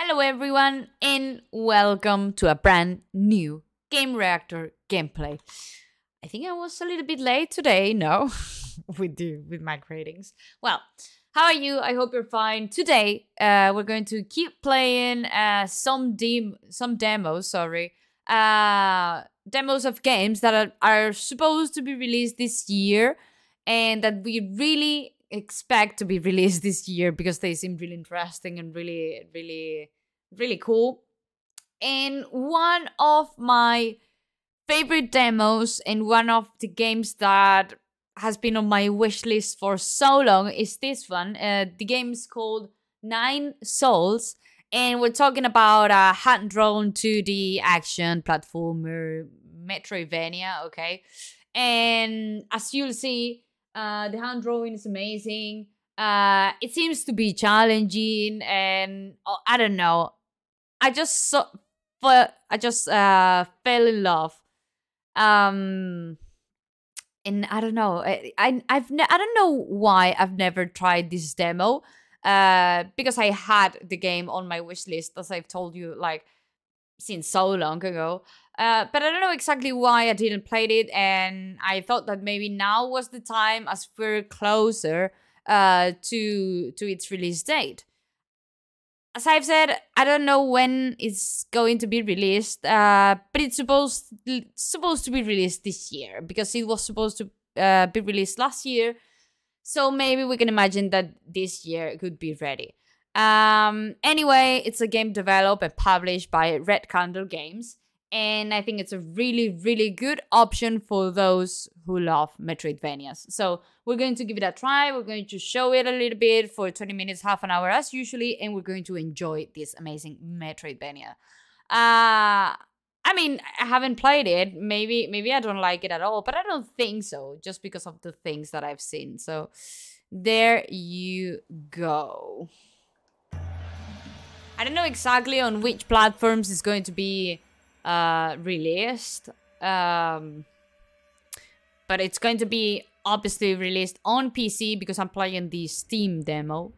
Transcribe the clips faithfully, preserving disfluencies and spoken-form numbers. Hello everyone and welcome to a brand new Game Reactor gameplay. I think I was a little bit late today, no? with, the, with my ratings. Well, how are you? I hope you're fine. Today uh, we're going to keep playing uh, some, de some demos, sorry. Uh, demos of games that are, are supposed to be released this year and that we really expect to be released this year because they seem really interesting and really, really, really cool. And one of my favorite demos and one of the games that has been on my wish list for so long is this one. Uh, the game is called Nine Sols, and we're talking about a hand-drawn two D action platformer Metroidvania, okay? And as you'll see, Uh, the hand drawing is amazing. Uh, it seems to be challenging, and oh, I don't know. I just so, I just uh, fell in love. Um, and I don't know. I, I I've ne I don't know why I've never tried this demo. Uh, because I had the game on my wish list, as I've told you, like since so long ago. Uh, but I don't know exactly why I didn't play it, and I thought that maybe now was the time as we're closer uh, to to its release date. As I've said, I don't know when it's going to be released, uh, but it's supposed supposed to be released this year because it was supposed to uh, be released last year. So maybe we can imagine that this year it could be ready. Um, anyway, it's a game developed and published by Red Candle Games. And I think it's a really, really good option for those who love Metroidvanias. So we're going to give it a try. We're going to show it a little bit for twenty minutes, half an hour as usually. And we're going to enjoy this amazing Metroidvania. Uh, I mean, I haven't played it. Maybe maybe I don't like it at all. But I don't think so. Just because of the things that I've seen. So there you go. I don't know exactly on which platforms it's going to be Uh, released, um, but it's going to be obviously released on P C because I'm playing the Steam demo.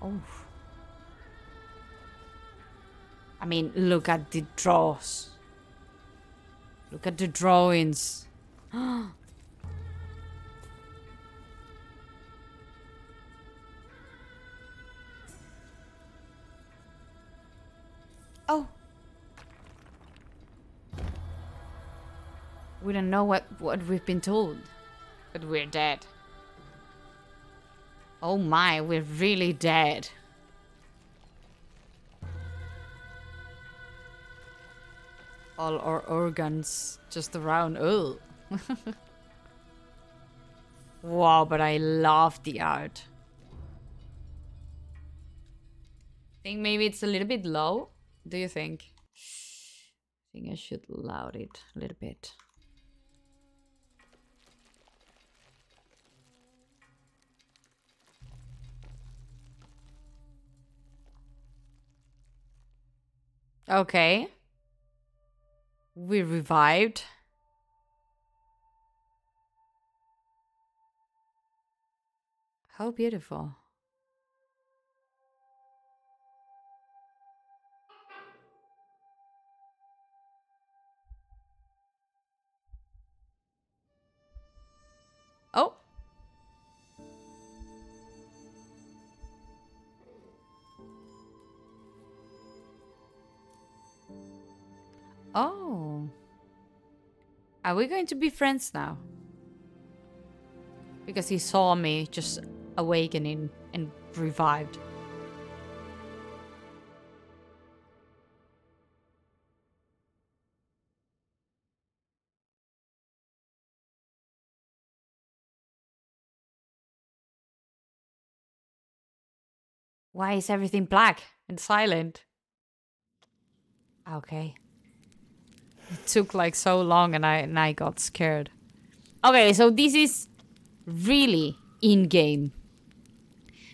Oh, I mean, look at the draws. Look at the drawings. Oh. We don't know what, what we've been told, but we're dead. Oh my, we're really dead. All our organs just around. Oh. Wow, but I love the art. I think maybe it's a little bit low. Do you think? I think I should loud it a little bit. Okay. We revived. How beautiful. Oh. Oh, are we going to be friends now? Because he saw me just awakening and revived. Why is everything black and silent? Okay. It took like so long and I and I got scared. Okay, so this is really in-game.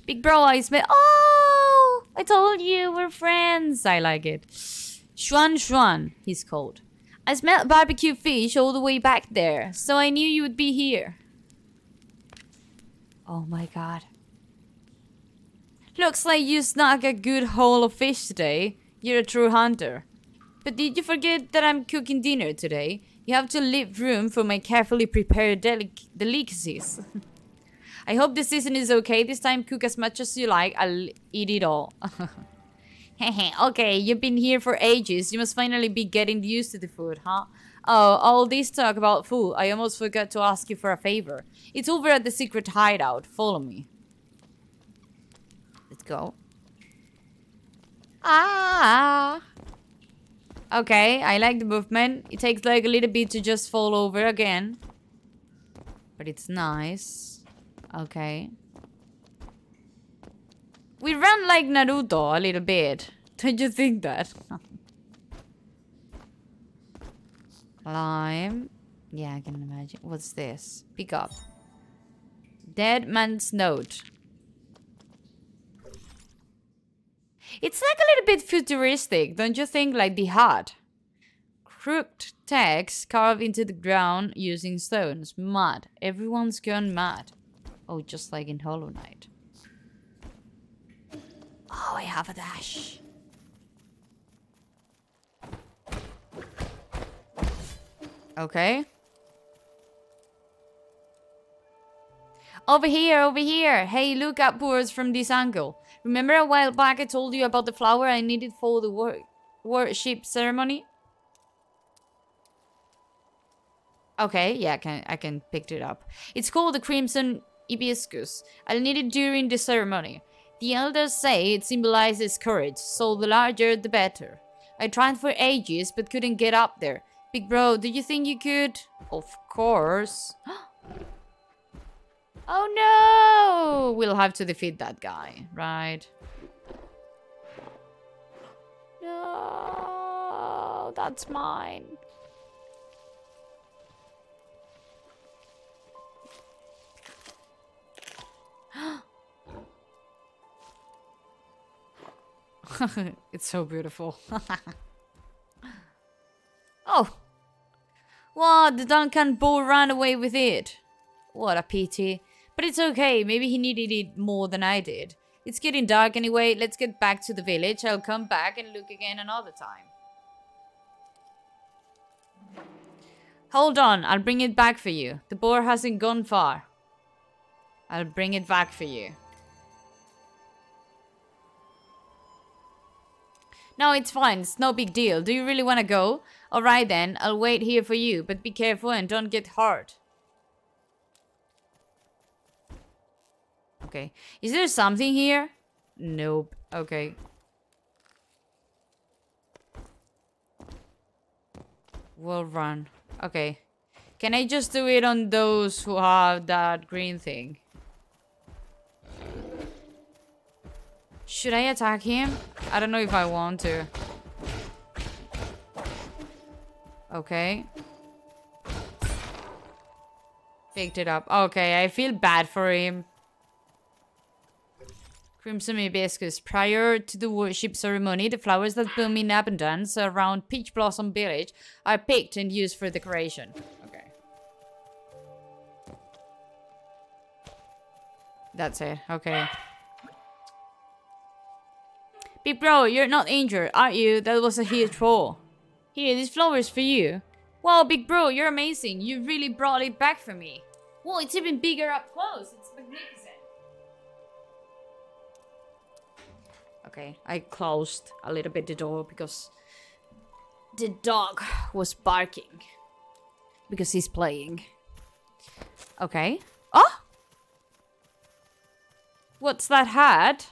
Big bro, I smell. Oh! I told you, we're friends. I like it. Xuan Xuan, he's called. I smelled barbecue fish all the way back there, so I knew you would be here. Oh my god. Looks like you snuck a good haul of fish today. You're a true hunter. But did you forget that I'm cooking dinner today? You have to leave room for my carefully prepared delic delicacies. I hope the season is okay this time. Cook as much as you like. I'll eat it all. Okay, you've been here for ages. You must finally be getting used to the food, huh? Oh, all this talk about food. I almost forgot to ask you for a favor. It's over at the secret hideout. Follow me. Let's go. Ah! Okay, I like the movement. It takes like a little bit to just fall over again. But it's nice. Okay. We run like Naruto a little bit. Don't you think that? Climb. Yeah, I can imagine. What's this? Pick up. Dead man's note. It's like a little bit futuristic, don't you think? Like the hut. Crooked text carved into the ground using stones. Mad. Everyone's gone mad. Oh, just like in Hollow Knight. Oh, I have a dash. Okay. Over here, over here. Hey, look upwards from this angle. Remember a while back I told you about the flower I needed for the wor worship ceremony? Okay, yeah, I can, I can pick it up. It's called the Crimson Hibiscus. I'll need it during the ceremony. The elders say it symbolizes courage, so the larger the better. I tried for ages but couldn't get up there. Big bro, do you think you could? Of course. Oh no! We'll have to defeat that guy, right? No, that's mine. It's so beautiful. Oh! What? The Duncan Bull ran away with it. What a pity. But it's okay, maybe he needed it more than I did. It's getting dark anyway, let's get back to the village. I'll come back and look again another time. Hold on, I'll bring it back for you. The boar hasn't gone far. I'll bring it back for you. No, it's fine, it's no big deal. Do you really want to go? Alright then, I'll wait here for you, but be careful and don't get hurt. Okay. Is there something here? Nope. Okay. We'll run. Okay. Can I just do it on those who have that green thing? Should I attack him? I don't know if I want to. Okay. Picked it up. Okay, I feel bad for him. Crimson Hibiscus. Prior to the worship ceremony, the flowers that bloom in abundance around Peach Blossom Village are picked and used for decoration. Okay. That's it. Okay. Big bro, you're not injured, are you? That was a huge fall. Here, this flower is for you. Wow, big bro, you're amazing. You really brought it back for me. Well, it's even bigger up close. It's magnificent. Okay, I closed a little bit the door because the dog was barking. Because he's playing. Okay. Oh! What's that hat?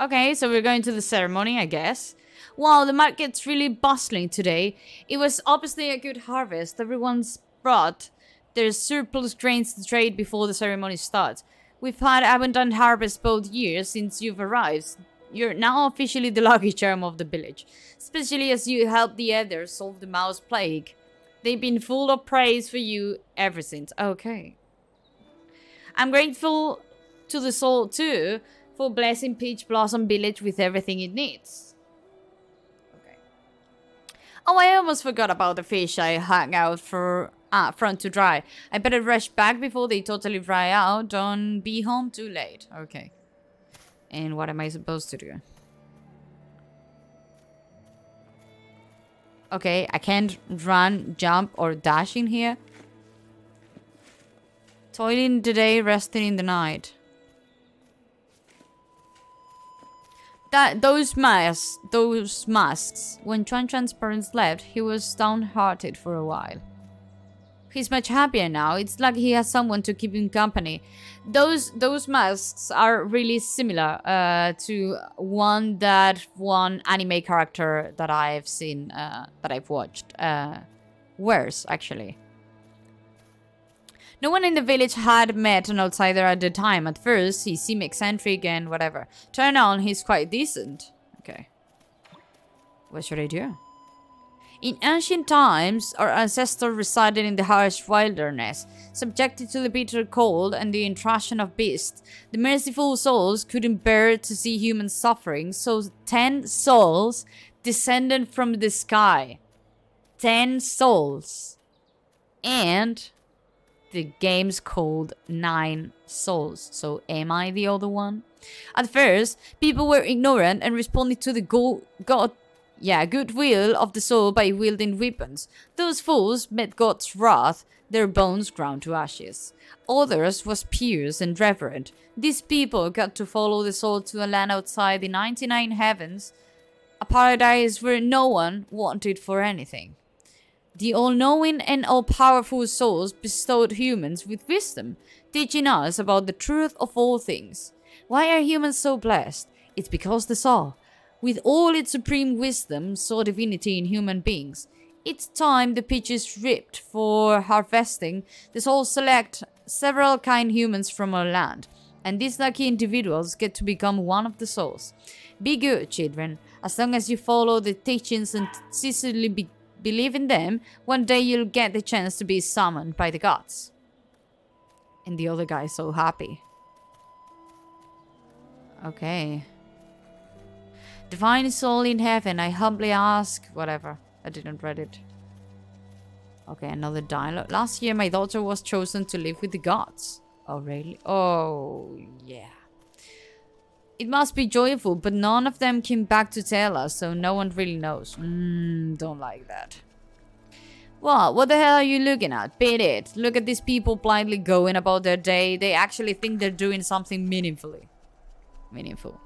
Okay, so we're going to the ceremony, I guess. Wow, the market's really bustling today. It was obviously a good harvest. Everyone's brought their surplus grains to trade before the ceremony starts. We've had abundant harvest both years since you've arrived. You're now officially the lucky charm of the village, especially as you helped the others solve the mouse plague. They've been full of praise for you ever since. Okay. I'm grateful to the soul too for blessing Peach Blossom Village with everything it needs. Oh, I almost forgot about the fish I hung out for ah, front to dry. I better rush back before they totally dry out. Don't be home too late. Okay. And what am I supposed to do? Okay, I can't run, jump, or dash in here. Toiling today, resting in the night. That, those masks, those masks. When Xuan Xuan's parents left, he was downhearted for a while. He's much happier now. It's like he has someone to keep him company. Those those masks are really similar uh, to one that one anime character that I've seen, uh, that I've watched, uh, wears, actually. No one in the village had met an outsider at the time. At first, he seemed eccentric and whatever. Turn on, he's quite decent. Okay. What should I do? In ancient times, our ancestors resided in the harsh wilderness, subjected to the bitter cold and the intrusion of beasts. The merciful souls couldn't bear to see human suffering, so ten souls descended from the sky. Ten souls. And the game's called Nine Sols, so am I the other one? At first, people were ignorant and responded to the go god... Yeah, goodwill of the soul by wielding weapons. Those fools met God's wrath, their bones ground to ashes. Others was pious and reverent. These people got to follow the soul to a land outside the ninety-nine heavens, a paradise where no one wanted for anything. The all-knowing and all-powerful souls bestowed humans with wisdom, teaching us about the truth of all things. Why are humans so blessed? It's because the soul, with all its supreme wisdom, saw divinity in human beings. Each time the peach is ripped for harvesting, the souls select several kind humans from our land, and these lucky individuals get to become one of the souls. Be good, children. As long as you follow the teachings and sincerely be believe in them, one day you'll get the chance to be summoned by the gods. And the other guy's so happy. Okay. Divine soul in heaven, I humbly ask... Whatever, I didn't read it. Okay, another dialogue. Last year my daughter was chosen to live with the gods. Oh, really? Oh, yeah. It must be joyful, but none of them came back to tell us, so no one really knows. Mmm, don't like that. Well, what the hell are you looking at? Beat it. Look at these people blindly going about their day. They actually think they're doing something meaningfully. Meaningful.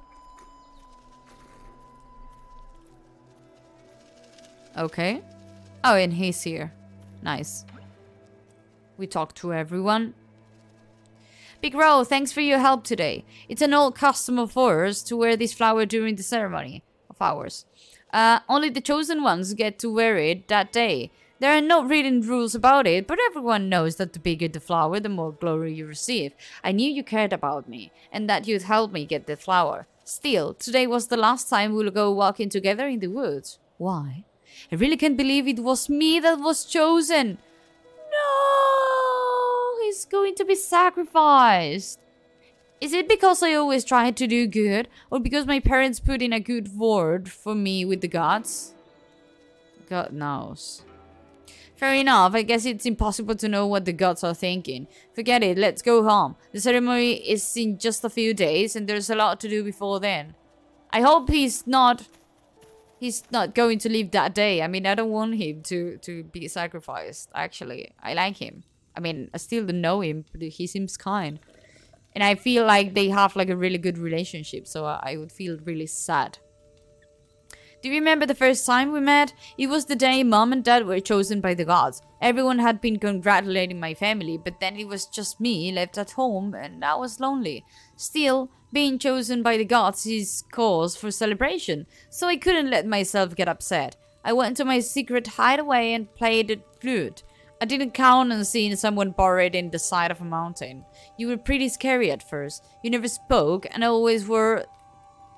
Okay. Oh, and he's here. Nice. We talk to everyone. Big Ro, thanks for your help today. It's an old custom of ours to wear this flower during the ceremony of ours. Uh, only the chosen ones get to wear it that day. There are no written rules about it, but everyone knows that the bigger the flower, the more glory you receive. I knew you cared about me, and that you'd help me get the flower. Still, today was the last time we'll go walking together in the woods. Why? I really can't believe it was me that was chosen. No, he's going to be sacrificed. Is it because I always tried to do good, or because my parents put in a good word for me with the gods? God knows. Fair enough, I guess it's impossible to know what the gods are thinking. Forget it, let's go home. The ceremony is in just a few days, and there's a lot to do before then. I hope he's not... He's not going to leave that day. I mean, I don't want him to, to be sacrificed, actually. I like him. I mean, I still don't know him, but he seems kind. And I feel like they have, like, a really good relationship, so I would feel really sad. Do you remember the first time we met? It was the day Mom and Dad were chosen by the gods. Everyone had been congratulating my family, but then it was just me left at home, and I was lonely. Still, being chosen by the gods is cause for celebration, so I couldn't let myself get upset. I went to my secret hideaway and played the flute. I didn't count on seeing someone buried in the side of a mountain. You were pretty scary at first. You never spoke, and always were...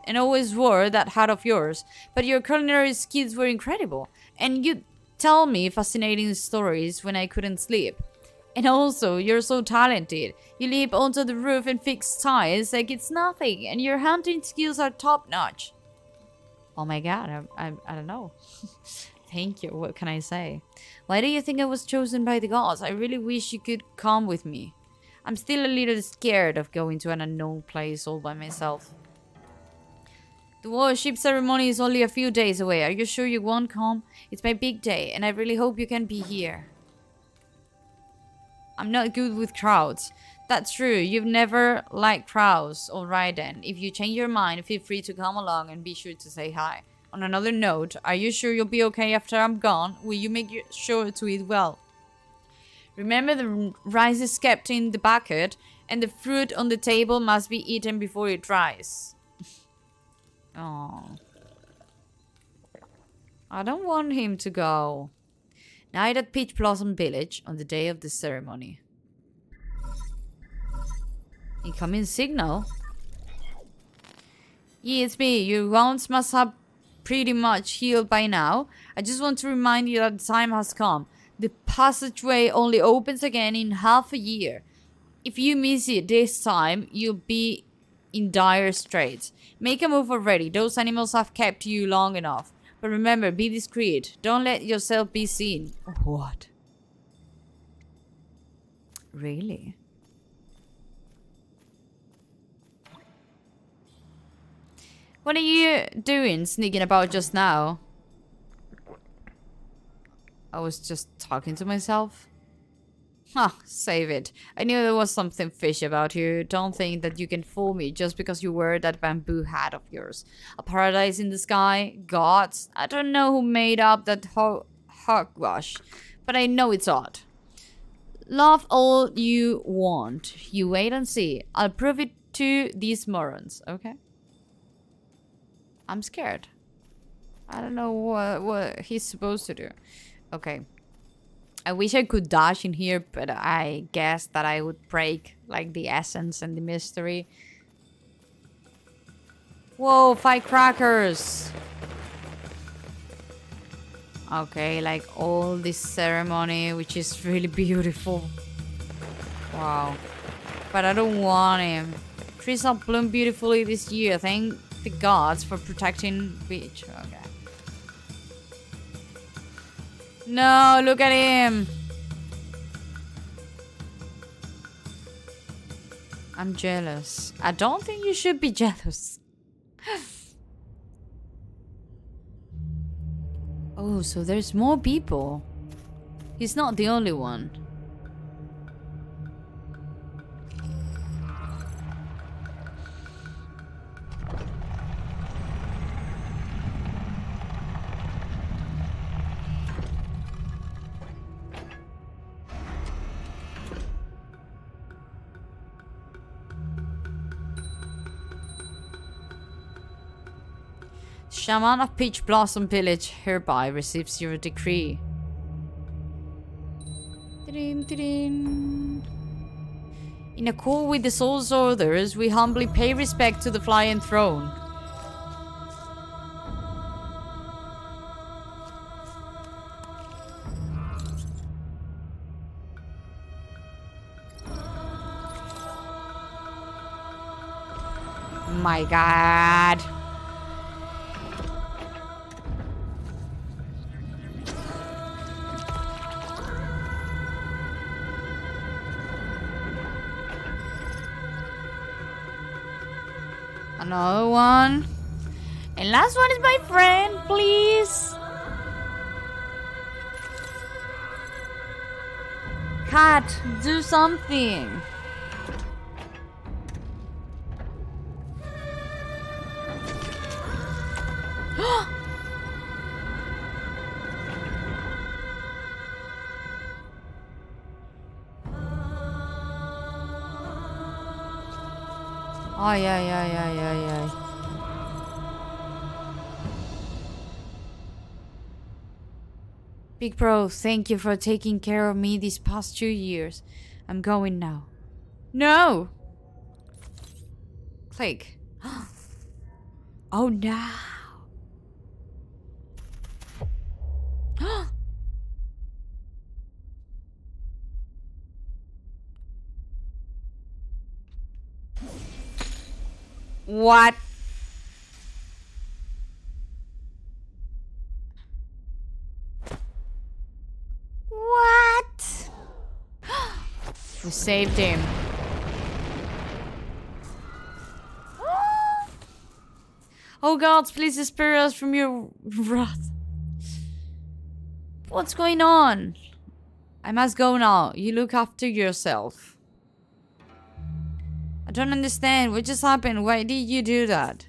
and always wore that hat of yours, but your culinary skills were incredible, and you'd tell me fascinating stories when I couldn't sleep. And also, you're so talented. You leap onto the roof and fix ties like it's nothing, and your hunting skills are top-notch. Oh my god, I, I, I don't know. Thank you. What can I say? Why do you think I was chosen by the gods? I really wish you could come with me. I'm still a little scared of going to an unknown place all by myself. The worship ceremony is only a few days away. Are you sure you won't come? It's my big day, and I really hope you can be here. I'm not good with crowds. That's true. You've never liked crowds. Alright then. If you change your mind, feel free to come along and be sure to say hi. On another note, are you sure you'll be okay after I'm gone? Will you make sure to eat well? Remember, the rice is kept in the bucket, and the fruit on the table must be eaten before it dries. Oh, I don't want him to go. Night at Peach Blossom Village on the day of the ceremony. Incoming signal. Yeah, it's me. Your wounds must have pretty much healed by now. I just want to remind you that the time has come. The passageway only opens again in half a year. If you miss it this time, you'll be in dire straits. Make a move already. Those animals have kept you long enough. But remember, be discreet. Don't let yourself be seen. What? Really? What are you doing sneaking about just now? I was just talking to myself. Huh, save it. I knew there was something fishy about you. Don't think that you can fool me just because you wear that bamboo hat of yours. A paradise in the sky? Gods? I don't know who made up that ho hogwash, but I know it's odd. Laugh all you want. You wait and see. I'll prove it to these morons, okay? I'm scared. I don't know what, what he's supposed to do. Okay. I wish I could dash in here, but I guess that I would break, like, the essence and the mystery. Whoa, firecrackers! Okay, like, all this ceremony, which is really beautiful. Wow. But I don't want him. Trees have bloomed beautifully this year. Thank the gods for protecting the beach. Okay. No, look at him. I'm jealous. I don't think you should be jealous. Oh, so there's more people. He's not the only one. Shaman of Peach Blossom Village hereby receives your decree. In accord with the soul's orders, we humbly pay respect to the flying throne. My God. Another one. And last one is my friend, please. Cat, do something. Ay, ay, ay, ay, ay, ay. Big Bro, thank you for taking care of me these past two years. I'm going now. No! Click. Oh, no! What? We saved him. Oh God, please spare us from your wrath. What's going on? I must go now. You look after yourself. I don't understand. What just happened? Why did you do that?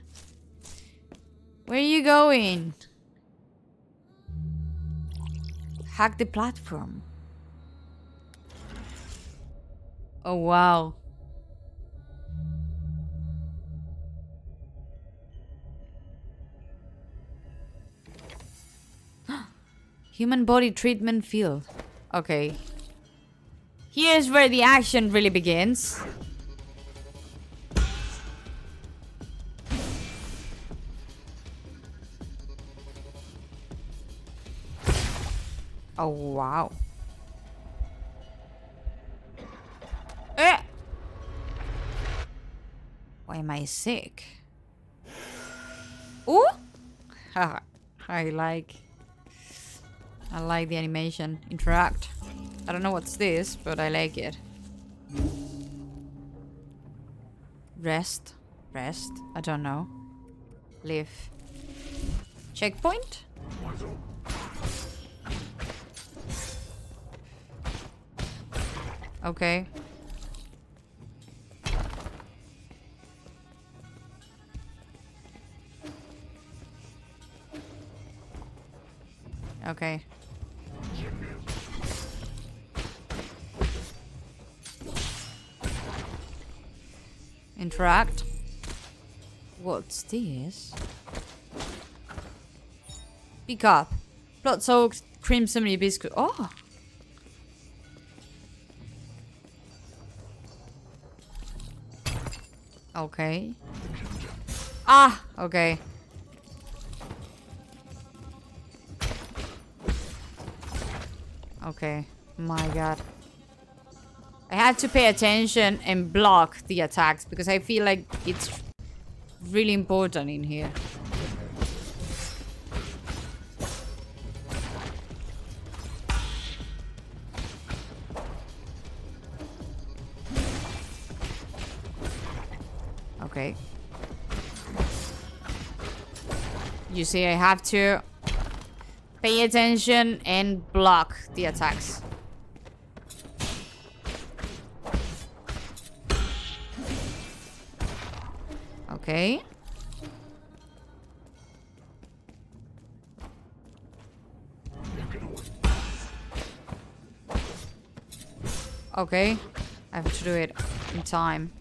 Where are you going? Hack the platform. Oh, wow. Human body treatment field. Okay. Here's where the action really begins. Oh, wow. Eh! Why am I sick? Ooh! Haha. I like... I like the animation. Interact. I don't know what's this, but I like it. Rest. Rest. I don't know. Live. Checkpoint? Okay. Okay. Interact. What's this? Pick up. Blood soaked Crimson Hibiscus. Oh! Okay. Ah! Okay. Okay. My God. I had to pay attention and block the attacks because I feel like it's really important in here. Okay. You see, I have to pay attention and block the attacks. Okay. Okay. I have to do it in time.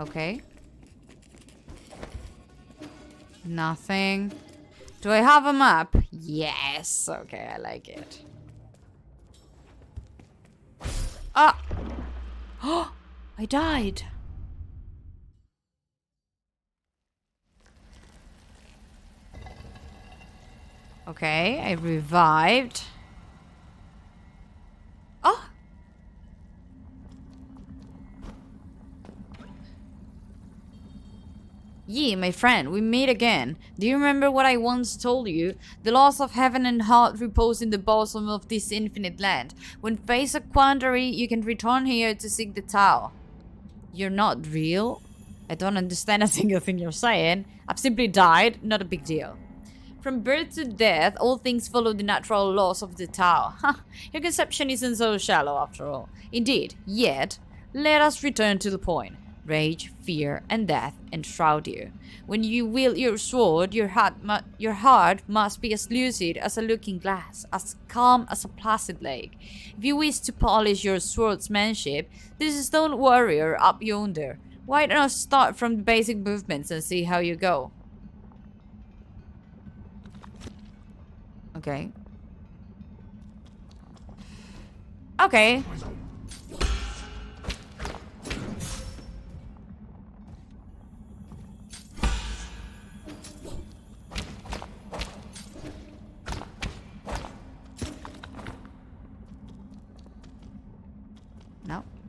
Okay. Nothing. Do I have a map? Yes. Okay, I like it. Ah! Oh! I died. Okay, I revived. Oh! Ye, my friend, we meet again. Do you remember what I once told you? The laws of heaven and heart repose in the bosom of this infinite land. When faced a quandary, you can return here to seek the Tao. You're not real? I don't understand a single thing you're saying. I've simply died, not a big deal. From birth to death, all things follow the natural laws of the Tao. Ha, your conception isn't so shallow after all. Indeed, yet, let us return to the point. Rage, fear, and death enshroud you. When you wield your sword, your heart, your heart must be as lucid as a looking glass, as calm as a placid lake. If you wish to polish your swordsmanship, this is no warrior up yonder. Why not start from the basic movements and see how you go? Okay. Okay.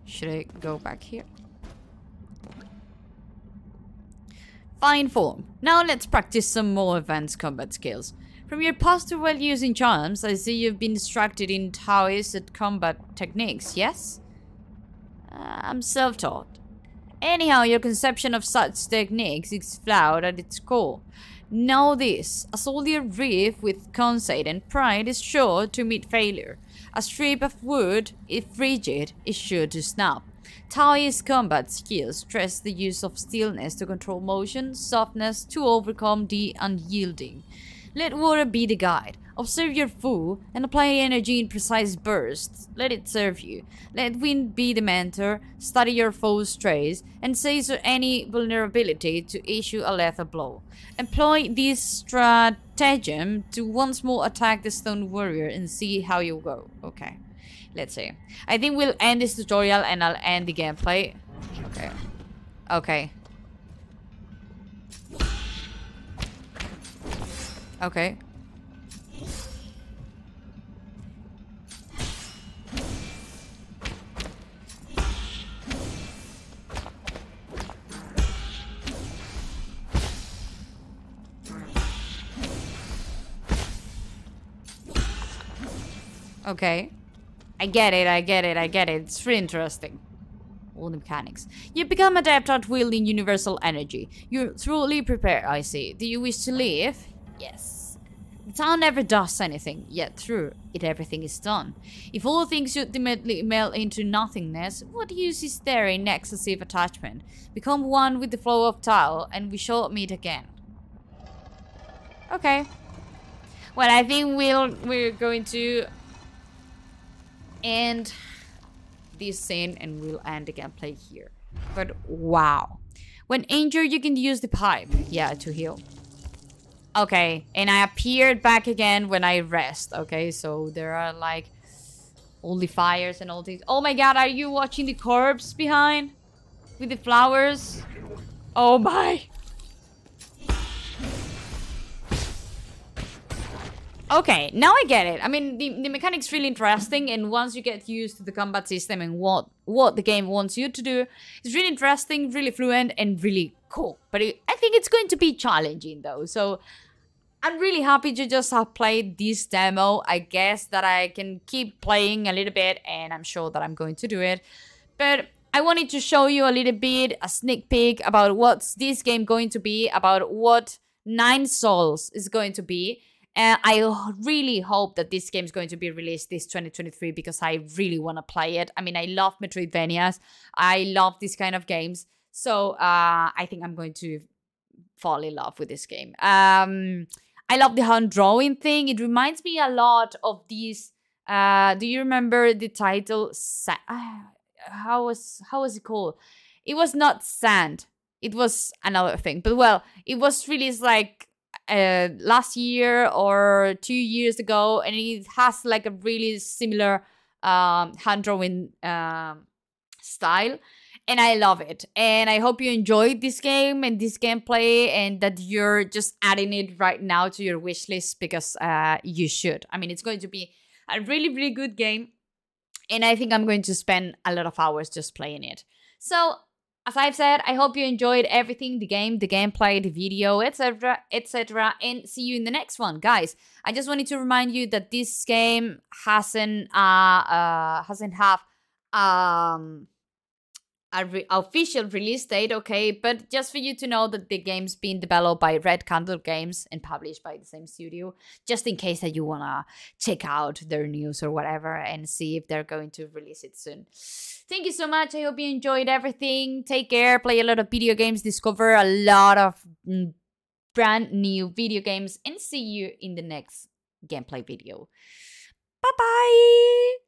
Should I go back here? Fine form. Now let's practice some more advanced combat skills. From your posture while using charms, I see you've been instructed in Taoist combat techniques, yes? Uh, I'm self-taught. Anyhow, your conception of such techniques is flawed at its core. Know this, a soldier wreathed with conceit and pride is sure to meet failure. A strip of wood, if rigid, is sure to snap. Taoist combat skills stress the use of stillness to control motion, softness to overcome the unyielding. Let water be the guide. Observe your foe and apply energy in precise bursts. Let it serve you. Let wind be the mentor, study your foe's traits, and seize any vulnerability to issue a lethal blow. Employ this stratagem to once more attack the stone warrior and see how you go. Okay, let's see. I think we'll end this tutorial and I'll end the gameplay. Okay. Okay. Okay. Okay. I get it, I get it, I get it. It's really interesting. All the mechanics. You become adept at wielding universal energy. You're truly prepared, I see. Do you wish to leave? Yes. The town never does anything, yet through it everything is done. If all things ultimately melt into nothingness, what use is there in excessive attachment? Become one with the flow of Tao, and we shall meet again. Okay. Well, I think we'll, we're going to end this scene and we'll end the gameplay here. But wow. When injured, you can use the pipe. Yeah, to heal. Okay, and I appeared back again when I rest. Okay, so there are like only fires and all these. Oh my god, are you watching the corpse behind? With the flowers? Oh my. Okay, now I get it. I mean, the, the mechanic's really interesting, and once you get used to the combat system and what, what the game wants you to do, it's really interesting, really fluent, and really cool. But it, I think it's going to be challenging, though, so I'm really happy to just have played this demo. I guess that I can keep playing a little bit, and I'm sure that I'm going to do it. But I wanted to show you a little bit, a sneak peek about what's this game going to be, about what Nine Sols is going to be. Uh, I really hope that this game is going to be released this twenty twenty-three because I really want to play it. I mean, I love Metroidvanias. I love these kind of games. So uh, I think I'm going to fall in love with this game. Um, I love the hand drawing thing. It reminds me a lot of these. Uh, do you remember the title? Sa how was how was it called? It was not Sand. It was another thing. But well, it was released like Uh, last year or two years ago, and it has like a really similar um, hand drawing um, style, and I love it. And I hope you enjoyed this game and this gameplay, and that you're just adding it right now to your wish list because uh, you should. I mean, it's going to be a really, really good game, and I think I'm going to spend a lot of hours just playing it. So, as I've said, I hope you enjoyed everything, the game, the gameplay, the video, et cetera, et cetera, and see you in the next one, guys. I just wanted to remind you that this game hasn't uh, uh hasn't have um a re official release date, okay? But just for you to know that the game's been developed by Red Candle Games and published by the same studio, just in case that you wanna check out their news or whatever and see if they're going to release it soon. Thank you so much. I hope you enjoyed everything. Take care. Play a lot of video games. Discover a lot of brand new video games. And see you in the next gameplay video. Bye-bye.